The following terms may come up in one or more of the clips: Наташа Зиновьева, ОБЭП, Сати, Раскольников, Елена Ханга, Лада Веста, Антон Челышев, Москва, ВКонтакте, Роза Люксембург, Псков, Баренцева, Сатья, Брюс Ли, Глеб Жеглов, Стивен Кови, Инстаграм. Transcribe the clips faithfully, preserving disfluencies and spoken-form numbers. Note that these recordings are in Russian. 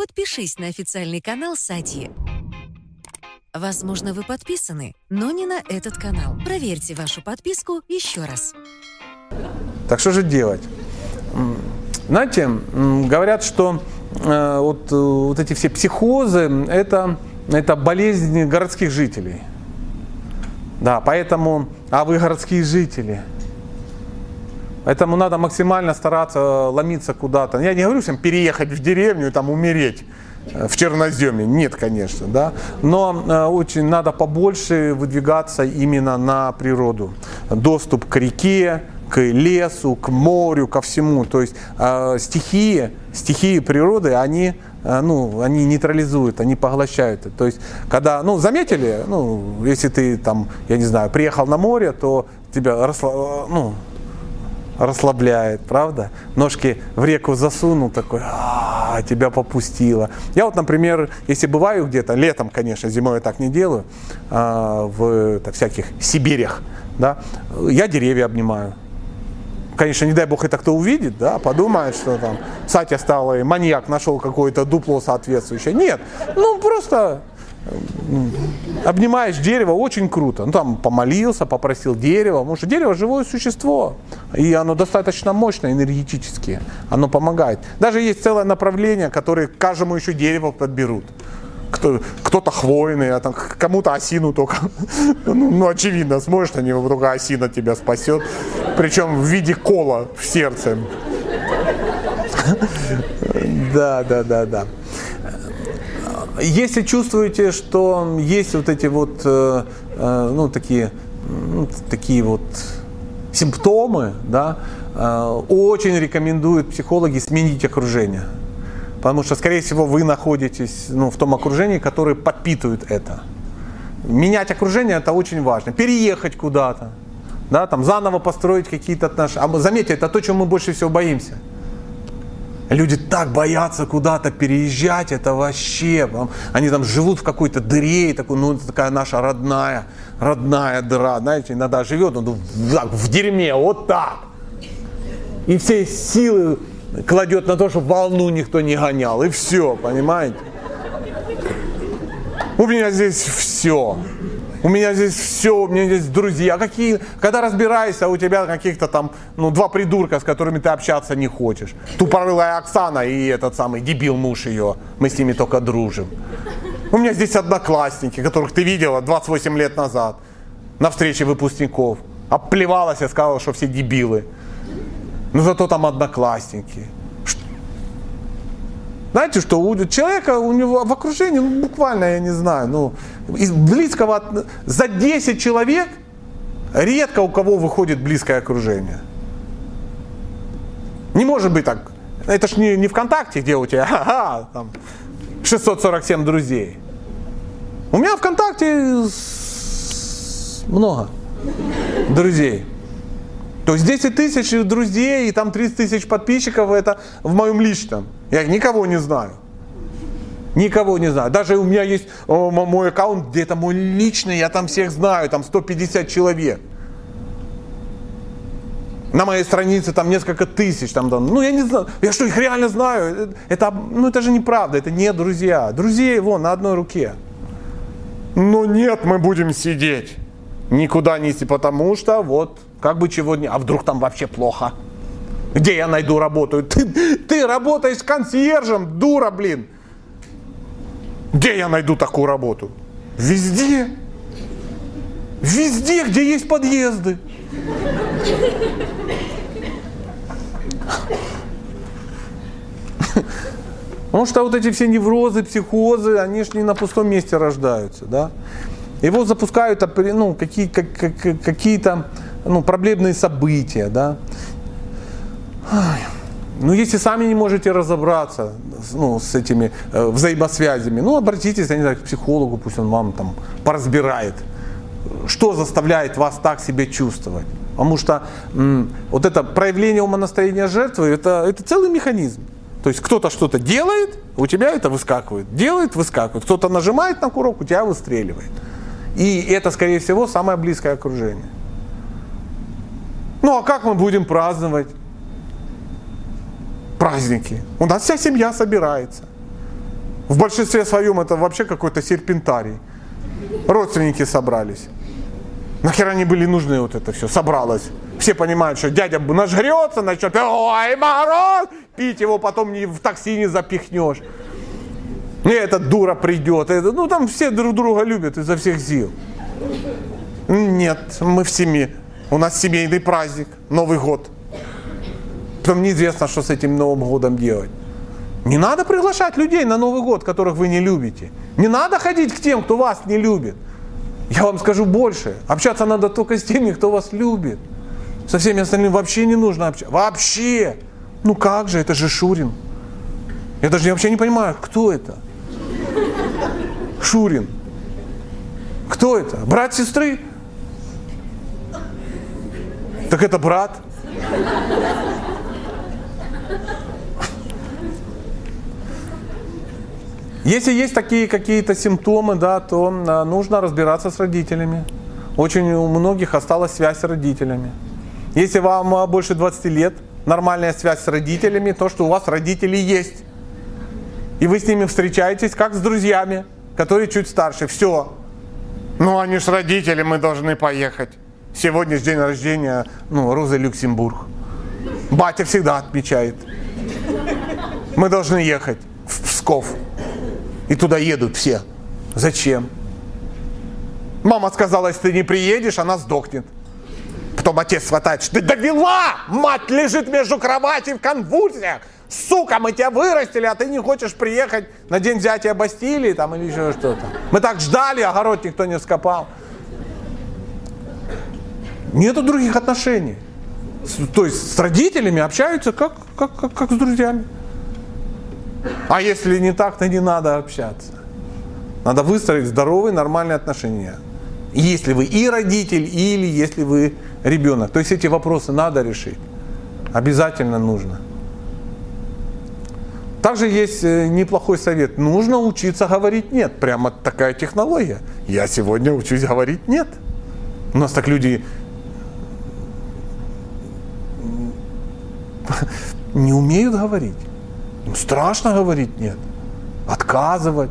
подпишись на официальный канал Сатьи. Возможно, вы подписаны, но не на этот канал. Проверьте вашу подписку еще раз. Так что же делать? Знаете, говорят, что э, вот, вот эти все психозы – это, это болезнь городских жителей. Да, поэтому, а вы городские жители. Поэтому надо максимально стараться ломиться куда-то. Я не говорю всем переехать в деревню и там умереть в черноземе. Нет, конечно, да. Но э, очень надо побольше выдвигаться именно на природу. Доступ к реке, к лесу, к морю, ко всему. То есть э, стихии, стихии природы, они, э, ну, они нейтрализуют, они поглощают. То есть, когда, ну, заметили, ну, если ты там, я не знаю, приехал на море, то тебя расслаб... ну, расслабляет, правда? Ножки в реку засунул, такой, а-а-а, тебя попустило. Я вот, например, если бываю где-то, летом, конечно, зимой я так не делаю, а, в так, всяких Сибирях, да, я деревья обнимаю. Конечно, не дай бог это кто увидит, да, подумает, что там Сатя стал и маньяк, нашел какое-то дупло соответствующее. Нет, ну просто обнимаешь дерево, очень круто. Ну там помолился, попросил дерево, потому что дерево живое существо, и оно достаточно мощное энергетически, оно помогает. Даже есть целое направление, которое к каждому еще дерево подберут. Кто-то хвойный, а там кому-то осину только. Ну, ну очевидно, смотришь на него, только осина тебя спасет. Причем в виде кола в сердце. Да, да, да, да. Если чувствуете, что есть вот эти вот, ну, такие, ну, такие вот симптомы, да, очень рекомендуют психологи сменить окружение. Потому что, скорее всего, вы находитесь, ну, в том окружении, которое подпитывает это. Менять окружение – это очень важно. Переехать куда-то, да, там, заново построить какие-то отношения. А заметьте, это то, чем мы больше всего боимся. Люди так боятся куда-то переезжать, это вообще. Они там живут в какой-то дыре, такой, ну, такая наша родная, родная дыра. Знаете, иногда живет, он в дерьме, вот так. И все силы кладет на то, чтобы волну никто не гонял. И все, понимаете? У меня здесь все. У меня здесь все, у меня здесь друзья. А какие, когда разбираешься, у тебя каких-то там, ну, два придурка, с которыми ты общаться не хочешь. Тупорылая Оксана и этот самый дебил муж ее. Мы с ними только дружим. У меня здесь одноклассники, которых ты видела двадцать восемь лет назад на встрече выпускников. Оплевалась и сказала, что все дебилы. Но зато там одноклассники. Знаете, что у человека, у него в окружении, ну, буквально, я не знаю, ну, из близкого, за десять человек редко у кого выходит близкое окружение. Не может быть так. Это ж не, не ВКонтакте, где у тебя, ага, там, шестьсот сорок семь друзей. У меня ВКонтакте много друзей. То есть десять тысяч друзей и там тридцать тысяч подписчиков, это в моем личном. Я никого не знаю. Никого не знаю. Даже у меня есть мой аккаунт, где это мой личный, я там всех знаю, там сто пятьдесят человек. На моей странице там несколько тысяч. Там, там, ну я не знаю, я что, их реально знаю? Это, ну это же неправда, это не друзья. Друзей вон на одной руке. Но нет, мы будем сидеть. Никуда не идти, потому что вот как бы чего не... А вдруг там вообще плохо? Где я найду работу? Ты, ты работаешь консьержем, дура, блин! Где я найду такую работу? Везде! Везде, где есть подъезды! Потому что вот эти все неврозы, психозы, они ж не на пустом месте рождаются, да? Его запускают, ну, какие-то, какие, ну, проблемные события, да. Ну, если сами не можете разобраться, ну, с этими э, взаимосвязями, ну, обратитесь, я не знаю, к психологу, пусть он вам там поразбирает, что заставляет вас так себя чувствовать. Потому что м, вот это проявление умонастроения жертвы, это, это целый механизм. То есть кто-то что-то делает, у тебя это выскакивает, делает, выскакивает, кто-то нажимает на курок, у тебя выстреливает. И это, скорее всего, самое близкое окружение. Ну а как мы будем праздновать праздники? У нас вся семья собирается. В большинстве своем это вообще какой-то серпентарий. Родственники собрались. Нахера они были нужны, вот это все собралось. Все понимают, что дядя нажрется, начнет, ой, мороз, пить его потом в такси не запихнешь. И эта дура придет. Это, ну там все друг друга любят изо всех сил. Нет, мы в семье. У нас семейный праздник, Новый год. Потом неизвестно, что с этим Новым годом делать. Не надо приглашать людей на Новый год, которых вы не любите. Не надо ходить к тем, кто вас не любит. Я вам скажу больше. Общаться надо только с теми, кто вас любит. Со всеми остальными вообще не нужно общаться. Вообще! Ну как же, это же Шурин. Я даже я вообще не понимаю, кто это? Шурин. Кто это? Брат сестры? Так это брат. Если есть такие какие-то симптомы, да, то нужно разбираться с родителями. Очень у многих осталась связь с родителями. Если вам больше двадцати лет, нормальная связь с родителями, то, что у вас родители есть. И вы с ними встречаетесь, как с друзьями, которые чуть старше. Все. Ну, они ж родители, мы должны поехать. Сегодня же день рождения, ну, Розы Люксембург. Батя всегда отмечает. Мы должны ехать в Псков. И туда едут все. Зачем? Мама сказала, если ты не приедешь, она сдохнет. Потом отец хватает. Ты довела! Мать лежит между кроватью в конвульсиях. Сука, мы тебя вырастили, а ты не хочешь приехать на день взятия Бастилии там или еще что-то. Мы так ждали, огород никто не вскопал. Нету других отношений. То есть с родителями общаются как, как, как, как с друзьями. А если не так, то не надо общаться. Надо выстроить здоровые, нормальные отношения. Если вы и родитель, или если вы ребенок. То есть эти вопросы надо решить. Обязательно нужно. Также есть неплохой совет. Нужно учиться говорить «нет». Прямо такая технология. Я сегодня учусь говорить «нет». У нас так люди не умеют говорить. Им страшно говорить «нет». Отказывать.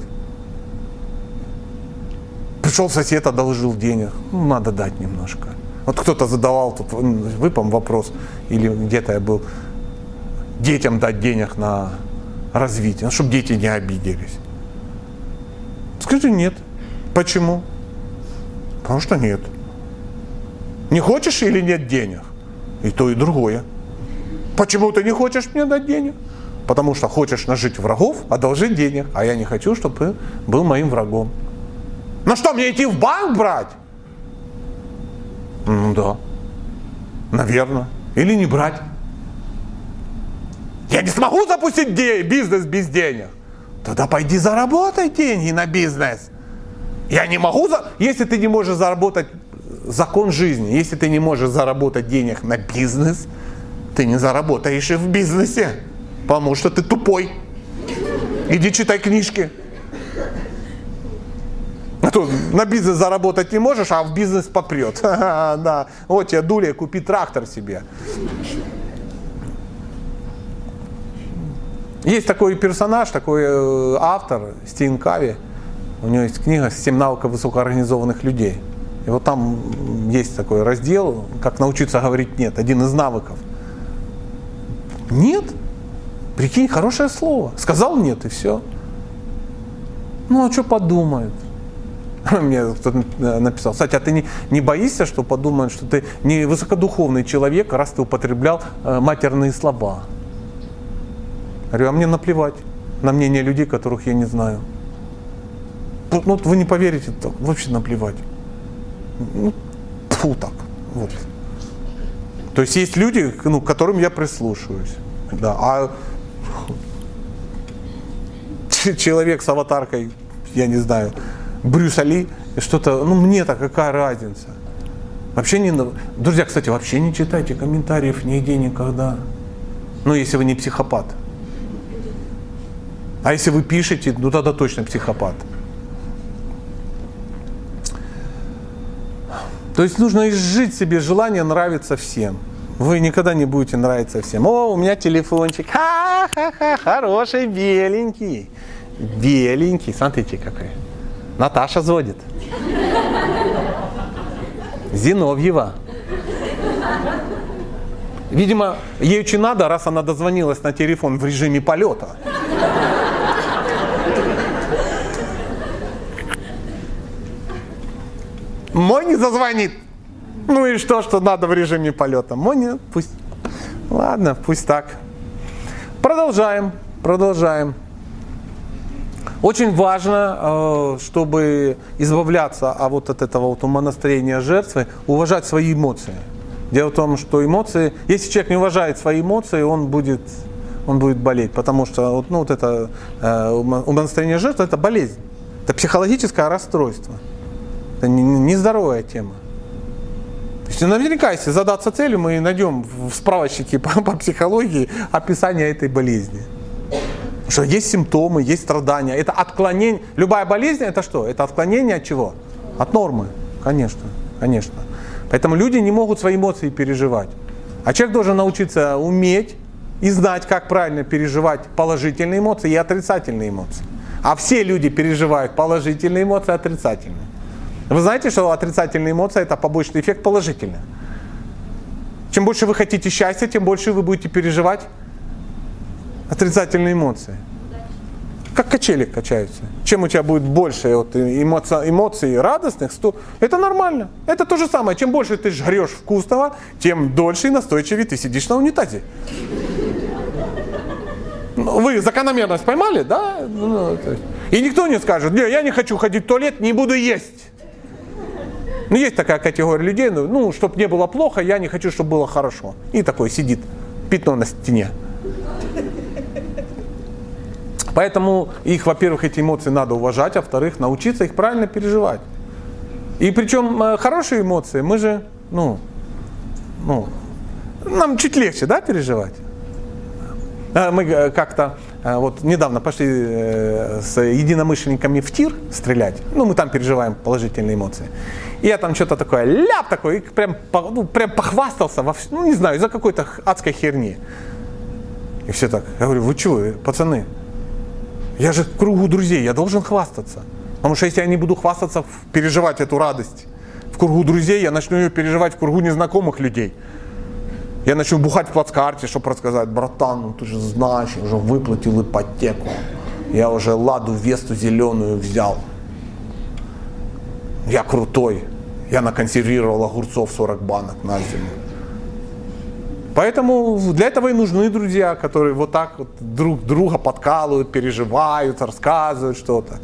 Пришел сосед, одолжил денег. Ну, надо дать немножко. Вот кто-то задавал тут выпом вопрос, или где-то я был, детям дать денег на развитие, ну, чтобы дети не обиделись. Скажи «нет». Почему? Потому что нет. Не хочешь или нет денег? И то, и другое. Почему ты не хочешь мне дать денег? Потому что хочешь нажить врагов, одолжить денег. А я не хочу, чтобы ты был моим врагом. Ну что, мне идти в банк брать? Ну да. Наверное. Или не брать. Я не смогу запустить бизнес без денег. Тогда пойди заработай деньги на бизнес. Я не могу... За... Если ты не можешь заработать... Закон жизни. Если ты не можешь заработать денег на бизнес, ты не заработаешь и в бизнесе. Потому что ты тупой. Иди читай книжки. А то на бизнес заработать не можешь, а в бизнес попрет. Ха-ха, да. Вот тебе дуля, купи трактор себе. Есть такой персонаж, такой автор, Стивен Кови. У него есть книга «Семь навыков высокоорганизованных людей». И вот там есть такой раздел, как научиться говорить «нет», один из навыков. «Нет». Прикинь, хорошее слово. Сказал «нет» и все. Ну, а что подумают? Мне кто-то написал: Сатя, а ты не, не боишься, что подумают, что ты не высокодуховный человек, раз ты употреблял матерные слова? Я говорю, а мне наплевать на мнение людей, которых я не знаю. Ну, вот вы не поверите, вообще наплевать. Ну, фу, так. Вот. То есть есть люди, ну, к которым я прислушиваюсь. Да. А человек с аватаркой, я не знаю, Брюса Ли, что-то, ну мне-то какая разница? Вообще не... Друзья, кстати, вообще не читайте комментариев нигде никогда. Ну, если вы не психопат. А если вы пишете, ну тогда точно психопат. То есть нужно изжить себе желание нравиться всем. Вы никогда не будете нравиться всем. О, у меня телефончик. Ха-ха-ха, хороший, беленький. Беленький, смотрите какой. Наташа Зодит. Зиновьева. Видимо, ей очень надо, раз она дозвонилась на телефон в режиме полета. Мой не зазвонит. Ну и что, что надо в режиме полета? Мой не, пусть. Ладно, пусть так. Продолжаем, продолжаем. Очень важно, чтобы избавляться вот от этого вот умонастроения жертвы, уважать свои эмоции. Дело в том, что эмоции, если человек не уважает свои эмоции, он будет, он будет болеть, потому что ну, вот это умонастроение жертвы – это болезнь, это психологическое расстройство, это нездоровая тема. То есть наверняка, если задаться целью, мы найдем в справочнике по, по психологии описание этой болезни. Что есть симптомы, есть страдания, это отклонение. Любая болезнь – это что? Это отклонение от чего? От нормы, конечно, конечно. Поэтому люди не могут свои эмоции переживать. А человек должен научиться уметь и знать, как правильно переживать положительные эмоции и отрицательные эмоции. А все люди переживают положительные эмоции и отрицательные. Вы знаете, что отрицательные эмоции – это побочный эффект положительный. Чем больше вы хотите счастья, тем больше вы будете переживать отрицательные эмоции. Как качели качаются. Чем у тебя будет больше вот, эмоци... эмоций радостных, то это нормально. Это то же самое. Чем больше ты жрешь вкусного, тем дольше и настойчивее ты сидишь на унитазе. Вы закономерность поймали, да? И никто не скажет: не, я не хочу ходить в туалет, не буду есть. Ну, есть такая категория людей, ну, чтобы не было плохо, я не хочу, чтобы было хорошо. И такой сидит, пятно на стене. Поэтому их, во-первых, эти эмоции надо уважать, а во-вторых, научиться их правильно переживать. И причем хорошие эмоции, мы же, ну, ну, нам чуть легче, да, переживать? Мы как-то вот недавно пошли с единомышленниками в тир стрелять. Ну, мы там переживаем положительные эмоции. И я там что-то такое, ляп такой, и прям, ну, прям похвастался, во, ну, не знаю, из-за какой-то адской херни. И все так. Я говорю: вы чего, пацаны? Я же в кругу друзей, я должен хвастаться. Потому что если я не буду хвастаться, переживать эту радость в кругу друзей, я начну ее переживать в кругу незнакомых людей. Я начну бухать в плацкарте, чтобы рассказать: братан, ну ты же знаешь, я уже выплатил ипотеку. Я уже Ладу Весту зеленую взял. Я крутой. Я наконсервировал огурцов сорок банок на зиму. Поэтому для этого и нужны друзья, которые вот так вот друг друга подкалывают, переживают, рассказывают что-то.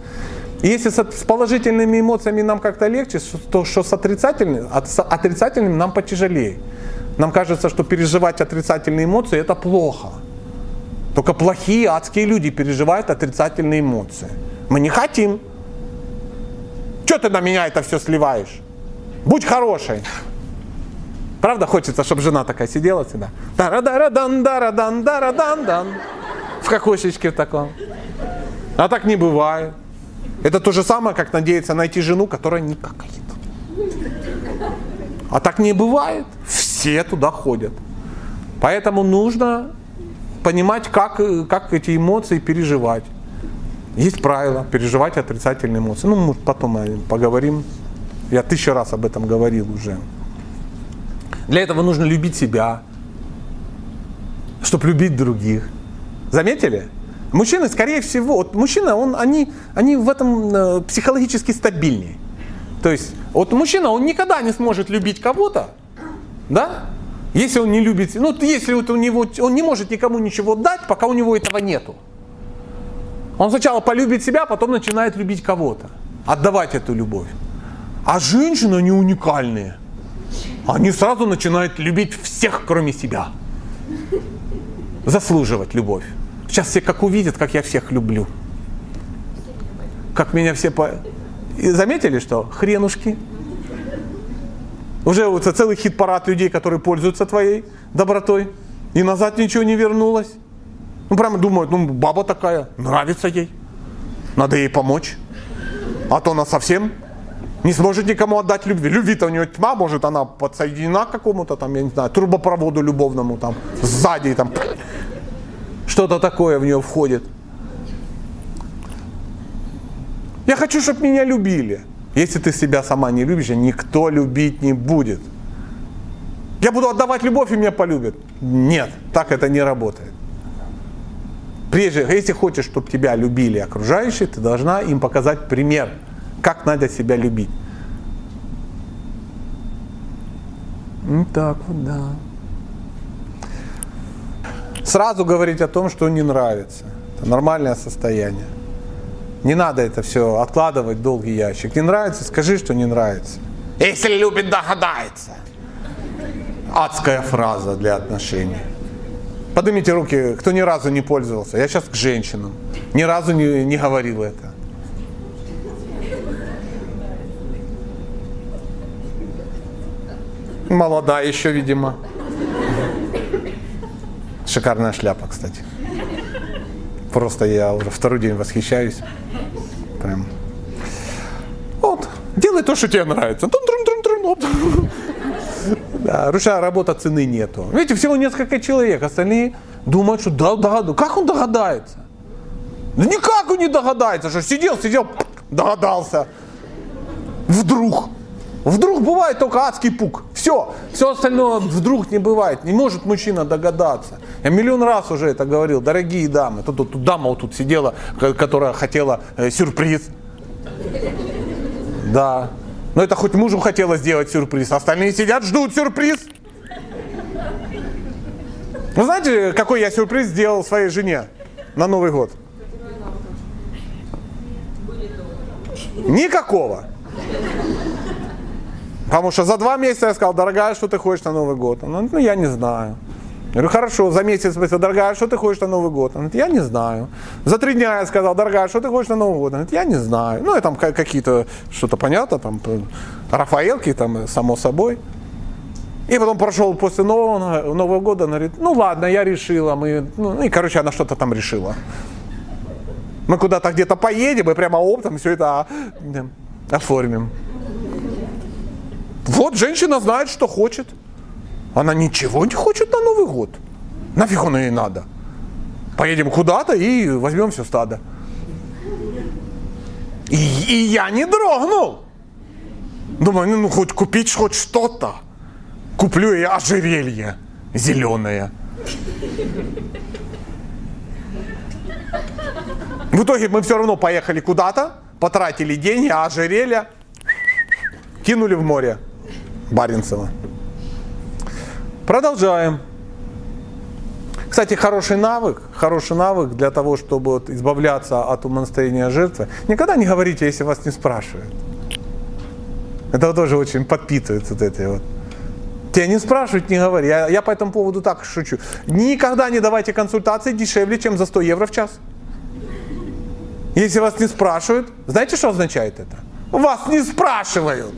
И если с положительными эмоциями нам как-то легче, то что с отрицательными, отрицательными нам потяжелее. Нам кажется, что переживать отрицательные эмоции – это плохо. Только плохие, адские люди переживают отрицательные эмоции. Мы не хотим. Чего ты на меня это все сливаешь? Будь хорошей. Правда, хочется, чтобы жена такая сидела всегда. Дара-дара-дан-дара-дан-дара-дан-дан. В кокошечке в таком. А так не бывает. Это то же самое, как надеяться найти жену, которая не какает. А так не бывает. Все туда ходят. Поэтому нужно понимать, как, как эти эмоции переживать. Есть правило переживать отрицательные эмоции. Ну, может, потом поговорим. Я тысячу раз об этом говорил уже. Для этого нужно любить себя, чтобы любить других. Заметили? Мужчины, скорее всего, вот мужчина, он, они, они в этом психологически стабильнее. То есть, вот мужчина, он никогда не сможет любить кого-то, да? Если он не любит, ну, если вот у него, он не может никому ничего дать, пока у него этого нету. Он сначала полюбит себя, потом начинает любить кого-то, отдавать эту любовь. А женщины, они уникальные. Они сразу начинают любить всех, кроме себя. Заслуживать любовь. Сейчас все как увидят, как я всех люблю. Как меня все... По... Заметили, что? Хренушки. Уже вот целый хит-парад людей, которые пользуются твоей добротой. И назад ничего не вернулось. Ну, прямо думают, ну, баба такая, нравится ей. Надо ей помочь. А то она совсем... Не сможет никому отдать любви. Любви-то у нее тьма, может, она подсоединена к какому-то там, я не знаю, трубопроводу любовному там, сзади там. Что-то такое в нее входит. Я хочу, чтобы меня любили. Если ты себя сама не любишь, никто любить не будет. Я буду отдавать любовь, и меня полюбят. Нет, так это не работает. Прежде, если хочешь, чтобы тебя любили окружающие, ты должна им показать пример, как надо себя любить. Ну так вот, да. Сразу говорить о том, что не нравится. Это нормальное состояние. Не надо это все откладывать в долгий ящик. Не нравится, скажи, что не нравится. Если любит, догадается. Адская фраза для отношений. Поднимите руки, кто ни разу не пользовался. Я сейчас к женщинам. Ни разу не, не говорил это. Молодая еще, видимо. Шикарная шляпа, кстати. Просто я уже второй день восхищаюсь. Прям. Вот. Делай то, что тебе нравится. Да, ручная работа, цены нету. Видите, всего несколько человек. Остальные думают, что да, догадаются. Как он догадается? Да никак он не догадается, что сидел, сидел, догадался. Вдруг. Вдруг бывает только адский пук. Все. Все остальное вдруг не бывает. Не может мужчина догадаться. Я миллион раз уже это говорил. Дорогие дамы. Тут, тут, тут дама вот тут сидела, которая хотела э, сюрприз. Да. Но это хоть мужу хотела сделать сюрприз. Остальные сидят, ждут сюрприз. Вы знаете, какой я сюрприз сделал своей жене на Новый год? Никакого. Потому что за два месяца я сказал: дорогая, что ты хочешь на Новый год? Она говорит: ну я не знаю. Я говорю: хорошо, за месяц, дорогая, что ты хочешь на Новый год? Она говорит: я не знаю. За три дня я сказал: дорогая, что ты хочешь на Новый год? Она говорит: я не знаю. Ну и там какие-то, что-то понятно, там рафаэлки, там само собой. И потом прошел после Нового, Нового года, она говорит: ну ладно, я решила. Мы... Ну и короче, она что-то там решила. Мы куда-то где-то поедем и прямо оптом все это оформим. Вот женщина знает, что хочет. Она ничего не хочет на Новый год. Нафиг оно ей надо? Поедем куда-то и возьмем все стадо. И, и я не дрогнул. Думаю, ну, ну хоть купить хоть что-то. Куплю я ожерелье зеленое. В итоге мы все равно поехали куда-то, потратили деньги, а ожерелье кинули в море Баренцева. Продолжаем. Кстати, хороший навык, хороший навык для того, чтобы вот избавляться от умонастроения жертвы. Никогда не говорите, если вас не спрашивают. Это тоже очень подпитывает вот этой вот. Тебя не спрашивают, не говори. Я, я по этому поводу так шучу. Никогда не давайте консультации дешевле, чем за сто евро в час. Если вас не спрашивают, знаете, что означает это? Вас не спрашивают.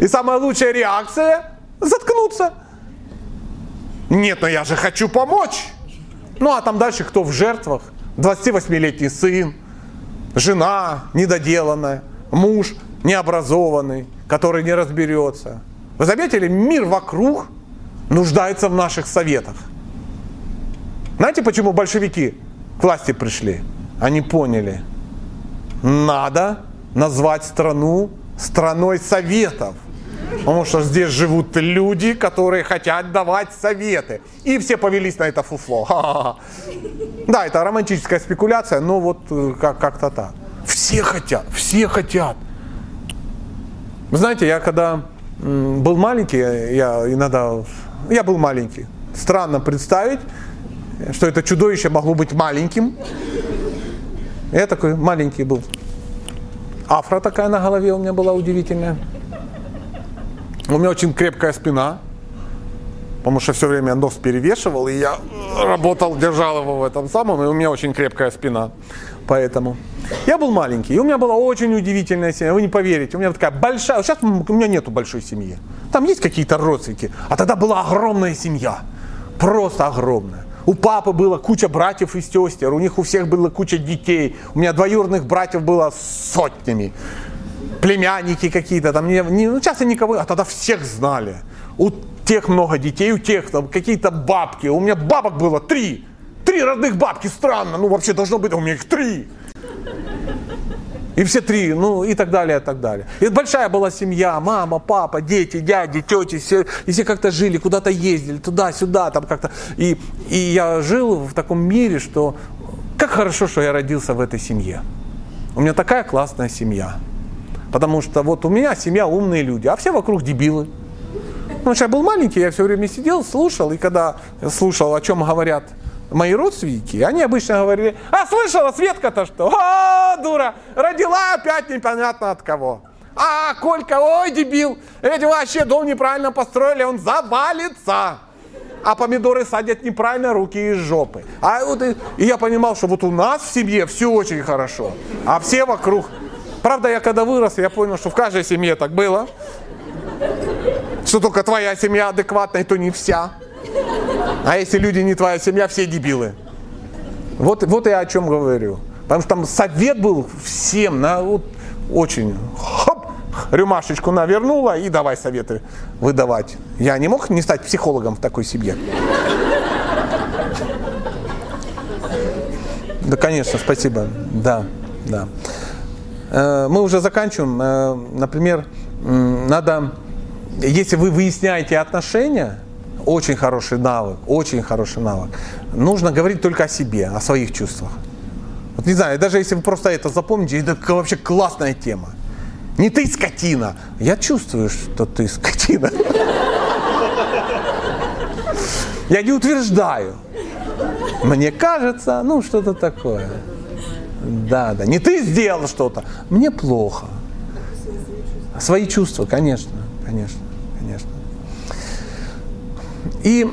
И самая лучшая реакция – заткнуться. Нет, но я же хочу помочь. Ну а там дальше кто в жертвах? двадцативосьмилетний сын, жена недоделанная, муж необразованный, который не разберется. Вы заметили, мир вокруг нуждается в наших советах. Знаете, почему большевики к власти пришли? Они поняли, надо назвать страну страной советов. Потому что здесь живут люди, которые хотят давать советы. И все повелись на это фуфло. Ха-ха-ха. Да, это романтическая спекуляция, но вот как- как-то так. Все хотят, все хотят. Вы знаете, я когда был маленький, я иногда... Я был маленький. Странно представить, что это чудовище могло быть маленьким. Я такой маленький был. Афра такая на голове у меня была удивительная. У меня очень крепкая спина, потому что все время нос перевешивал, и я работал, держал его в этом самом, и у меня очень крепкая спина. Поэтому я был маленький, и у меня была очень удивительная семья. Вы не поверите, у меня такая большая... Сейчас у меня нету большой семьи. Там есть какие-то родственники, а тогда была огромная семья. Просто огромная. У папы была куча братьев и сестер, у них у всех была куча детей. У меня двоюродных братьев было сотнями. Племянники какие-то там. Не, не, ну, часто никого, а тогда всех знали. У тех много детей, у тех там какие-то бабки. У меня бабок было три. Три родных бабки, странно. Ну вообще должно быть, у меня их три. И все три, ну и так далее, и так далее. И большая была семья, мама, папа, дети, дяди, тети, все, и все как-то жили, куда-то ездили, туда-сюда, там как-то. И, и я жил в таком мире, что как хорошо, что я родился в этой семье. У меня такая классная семья. Потому что вот у меня семья умные люди, а все вокруг дебилы. Ну, я был маленький, я все время сидел, слушал, и когда слушал, о чем говорят мои родственники, они обычно говорили: а слышала, Светка-то что? О, дура! Родила опять непонятно от кого. А Колька, ой, дебил! Эти вообще дом неправильно построили, он завалится! А помидоры садят неправильно, руки из жопы. А вот и, и я понимал, что вот у нас в семье все очень хорошо, а все вокруг. Правда, я когда вырос, я понял, что в каждой семье так было. Что только твоя семья адекватная, то не вся. А если люди не твоя семья, все дебилы. Вот, вот я о чем говорю. Потому что там совет был всем, на, вот, очень. Хоп, рюмашечку навернула и давай советы выдавать. Я не мог не стать психологом в такой семье. Да, конечно, спасибо. Да, да. Мы уже заканчиваем. Например, надо, если вы выясняете отношения, очень хороший навык, очень хороший навык. Нужно говорить только о себе, о своих чувствах. Вот не знаю, даже если вы просто это запомните, это вообще классная тема. Не ты скотина. Я чувствую, что ты скотина. Я не утверждаю. Мне кажется, ну что-то такое. Да, да. Не ты сделал что-то. Мне плохо. Свои чувства, конечно, конечно, конечно. И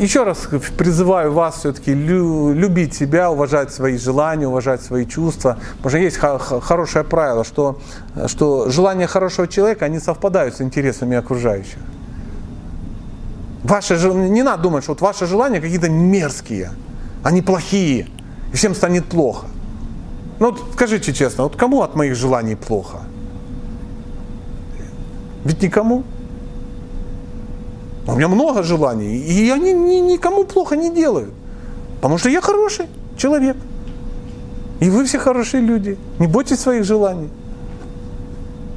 еще раз призываю вас все-таки любить себя, уважать свои желания, уважать свои чувства. Потому что есть хорошее правило, что, что желания хорошего человека, они совпадают с интересами окружающих. Ваши, не надо думать, что вот ваши желания какие-то мерзкие, они плохие, и всем станет плохо. Ну вот скажите честно, вот кому от моих желаний плохо? Ведь никому. У меня много желаний, и они никому плохо не делают. Потому что я хороший человек. И вы все хорошие люди. Не бойтесь своих желаний.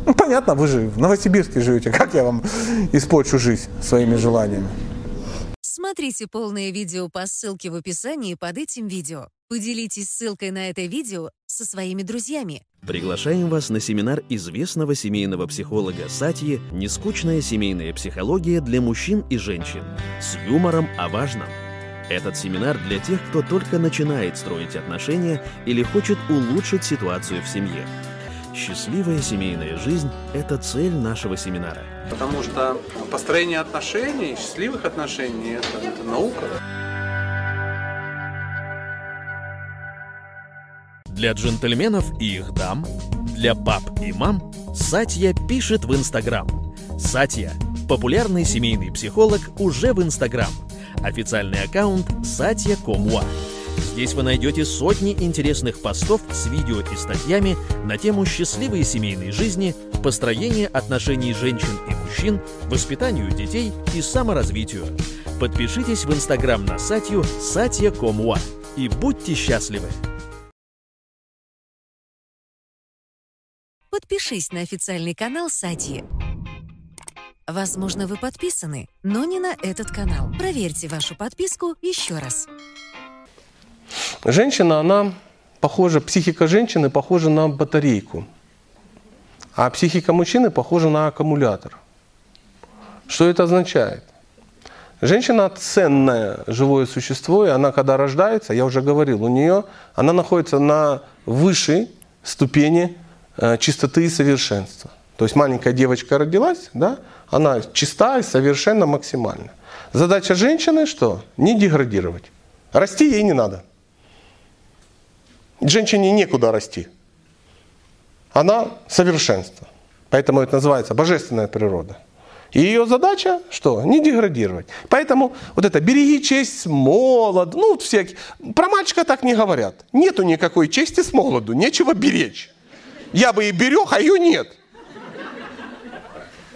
Ну, понятно, вы же в Новосибирске живете. Как я вам испорчу жизнь своими желаниями? Смотрите полное видео по ссылке в описании под этим видео. Поделитесь ссылкой на это видео со своими друзьями. Приглашаем вас на семинар известного семейного психолога Сатьи «Нескучная семейная психология для мужчин и женщин» с юмором о важном. Этот семинар для тех, кто только начинает строить отношения или хочет улучшить ситуацию в семье. Счастливая семейная жизнь – это цель нашего семинара. Потому что построение отношений, счастливых отношений – это, это наука. Для джентльменов и их дам, для пап и мам Сатья пишет в Инстаграм. Сатья – популярный семейный психолог уже в Инстаграм. Официальный аккаунт сатья точка ком точка юа. Здесь вы найдете сотни интересных постов с видео и статьями на тему счастливой семейной жизни, построения отношений женщин и мужчин, воспитанию детей и саморазвитию. Подпишитесь в Инстаграм на Сатью сатья точка ком точка юа и будьте счастливы! Подпишись на официальный канал Сати. Возможно, вы подписаны, но не на этот канал. Проверьте вашу подписку еще раз. Женщина, она похожа, психика женщины похожа на батарейку, а психика мужчины похожа на аккумулятор. Что это означает? Женщина ценное живое существо, и она, когда рождается, я уже говорил, у нее, она находится на высшей ступени чистоты и совершенства. То есть маленькая девочка родилась, да, она чиста и совершенно максимально. Задача женщины что? Не деградировать. Расти ей не надо. Женщине некуда расти. Она совершенство. Поэтому это называется божественная природа. И ее задача что? Не деградировать. Поэтому вот это «береги честь с молоду», ну вот всякие. Про мальчика так не говорят. Нету никакой чести с молоду, нечего беречь. Я бы и берег, а ее нет.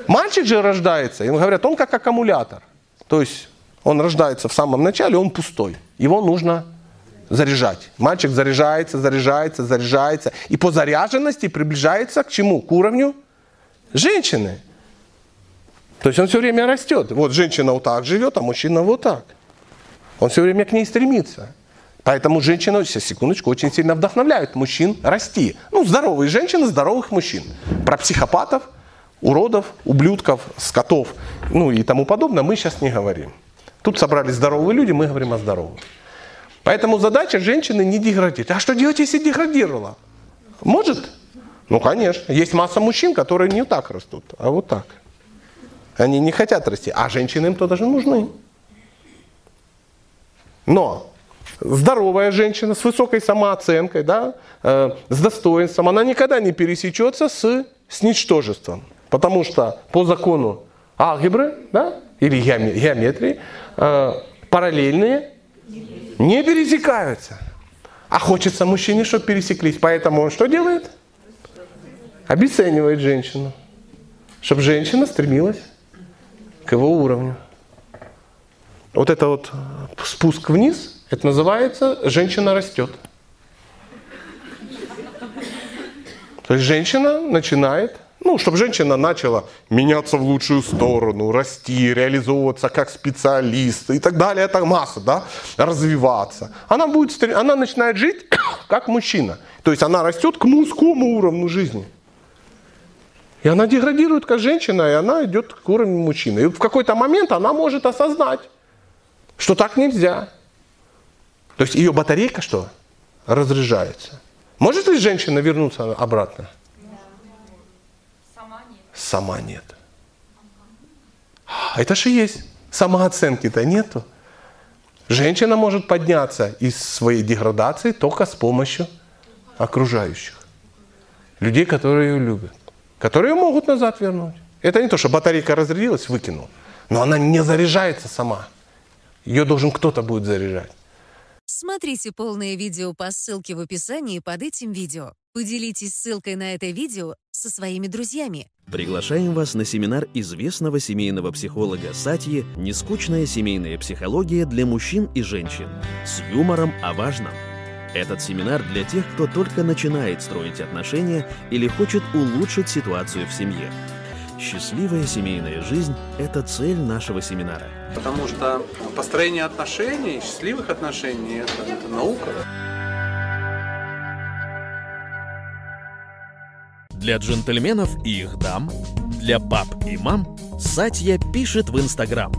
Мальчик же рождается, им говорят, он как аккумулятор. То есть он рождается в самом начале, он пустой. Его нужно заряжать. Мальчик заряжается, заряжается, заряжается. И по заряженности приближается к чему? К уровню женщины. То есть он все время растет. Вот женщина вот так живет, а мужчина вот так. Он все время к ней стремится. Поэтому женщины, сейчас, секундочку, очень сильно вдохновляют мужчин расти. Ну, здоровые женщины, здоровых мужчин. Про психопатов, уродов, ублюдков, скотов, ну и тому подобное мы сейчас не говорим. Тут собрались здоровые люди, мы говорим о здоровых. Поэтому задача женщины не деградировать. А что делать, если деградировала? Может? Ну, конечно. Есть масса мужчин, которые не так растут, а вот так. Они не хотят расти, а женщины им тоже нужны. Но здоровая женщина с высокой самооценкой, да, э, с достоинством, она никогда не пересечется с, с ничтожеством. Потому что по закону алгебры, да, или геометрии, э, параллельные не пересекаются. А хочется мужчине, чтобы пересеклись. Поэтому он что делает? Обесценивает женщину. Чтобы женщина стремилась к его уровню. Вот это вот спуск вниз, это называется «женщина растет». То есть женщина начинает, ну, чтобы женщина начала меняться в лучшую сторону, расти, реализовываться как специалист и так далее, это масса, да, развиваться. Она будет, она начинает жить как мужчина. То есть она растет к мужскому уровню жизни. И она деградирует как женщина, и она идет к уровню мужчины. И в какой-то момент она может осознать, что так нельзя. То есть ее батарейка что? Разряжается. Может ли женщина вернуться обратно? Да. Сама нет. Сама нет. А это же есть. Самооценки-то нету. Женщина может подняться из своей деградации только с помощью окружающих. Людей, которые ее любят. Которые могут назад вернуть. Это не то, что батарейка разрядилась, выкинул. Но она не заряжается сама. Ее должен кто-то будет заряжать. Смотрите полное видео по ссылке в описании под этим видео. Поделитесь ссылкой на это видео со своими друзьями. Приглашаем вас на семинар известного семейного психолога Сатьи «Нескучная семейная психология для мужчин и женщин» с юмором о важном. Этот семинар для тех, кто только начинает строить отношения или хочет улучшить ситуацию в семье. Счастливая семейная жизнь – это цель нашего семинара. Потому что построение отношений, счастливых отношений – это, это наука. Для джентльменов и их дам, для пап и мам Сатья пишет в Инстаграм.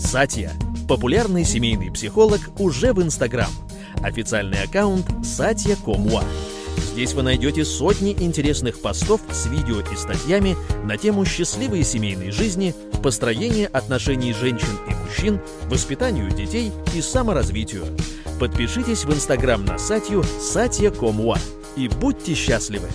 Сатья – популярный семейный психолог уже в Инстаграм. Официальный аккаунт сатья точка ком точка юа. Здесь вы найдете сотни интересных постов с видео и статьями на тему счастливой семейной жизни, построения отношений женщин и мужчин, воспитанию детей и саморазвитию. Подпишитесь в Инстаграм на Сатью сатья точка ком точка юа и будьте счастливы!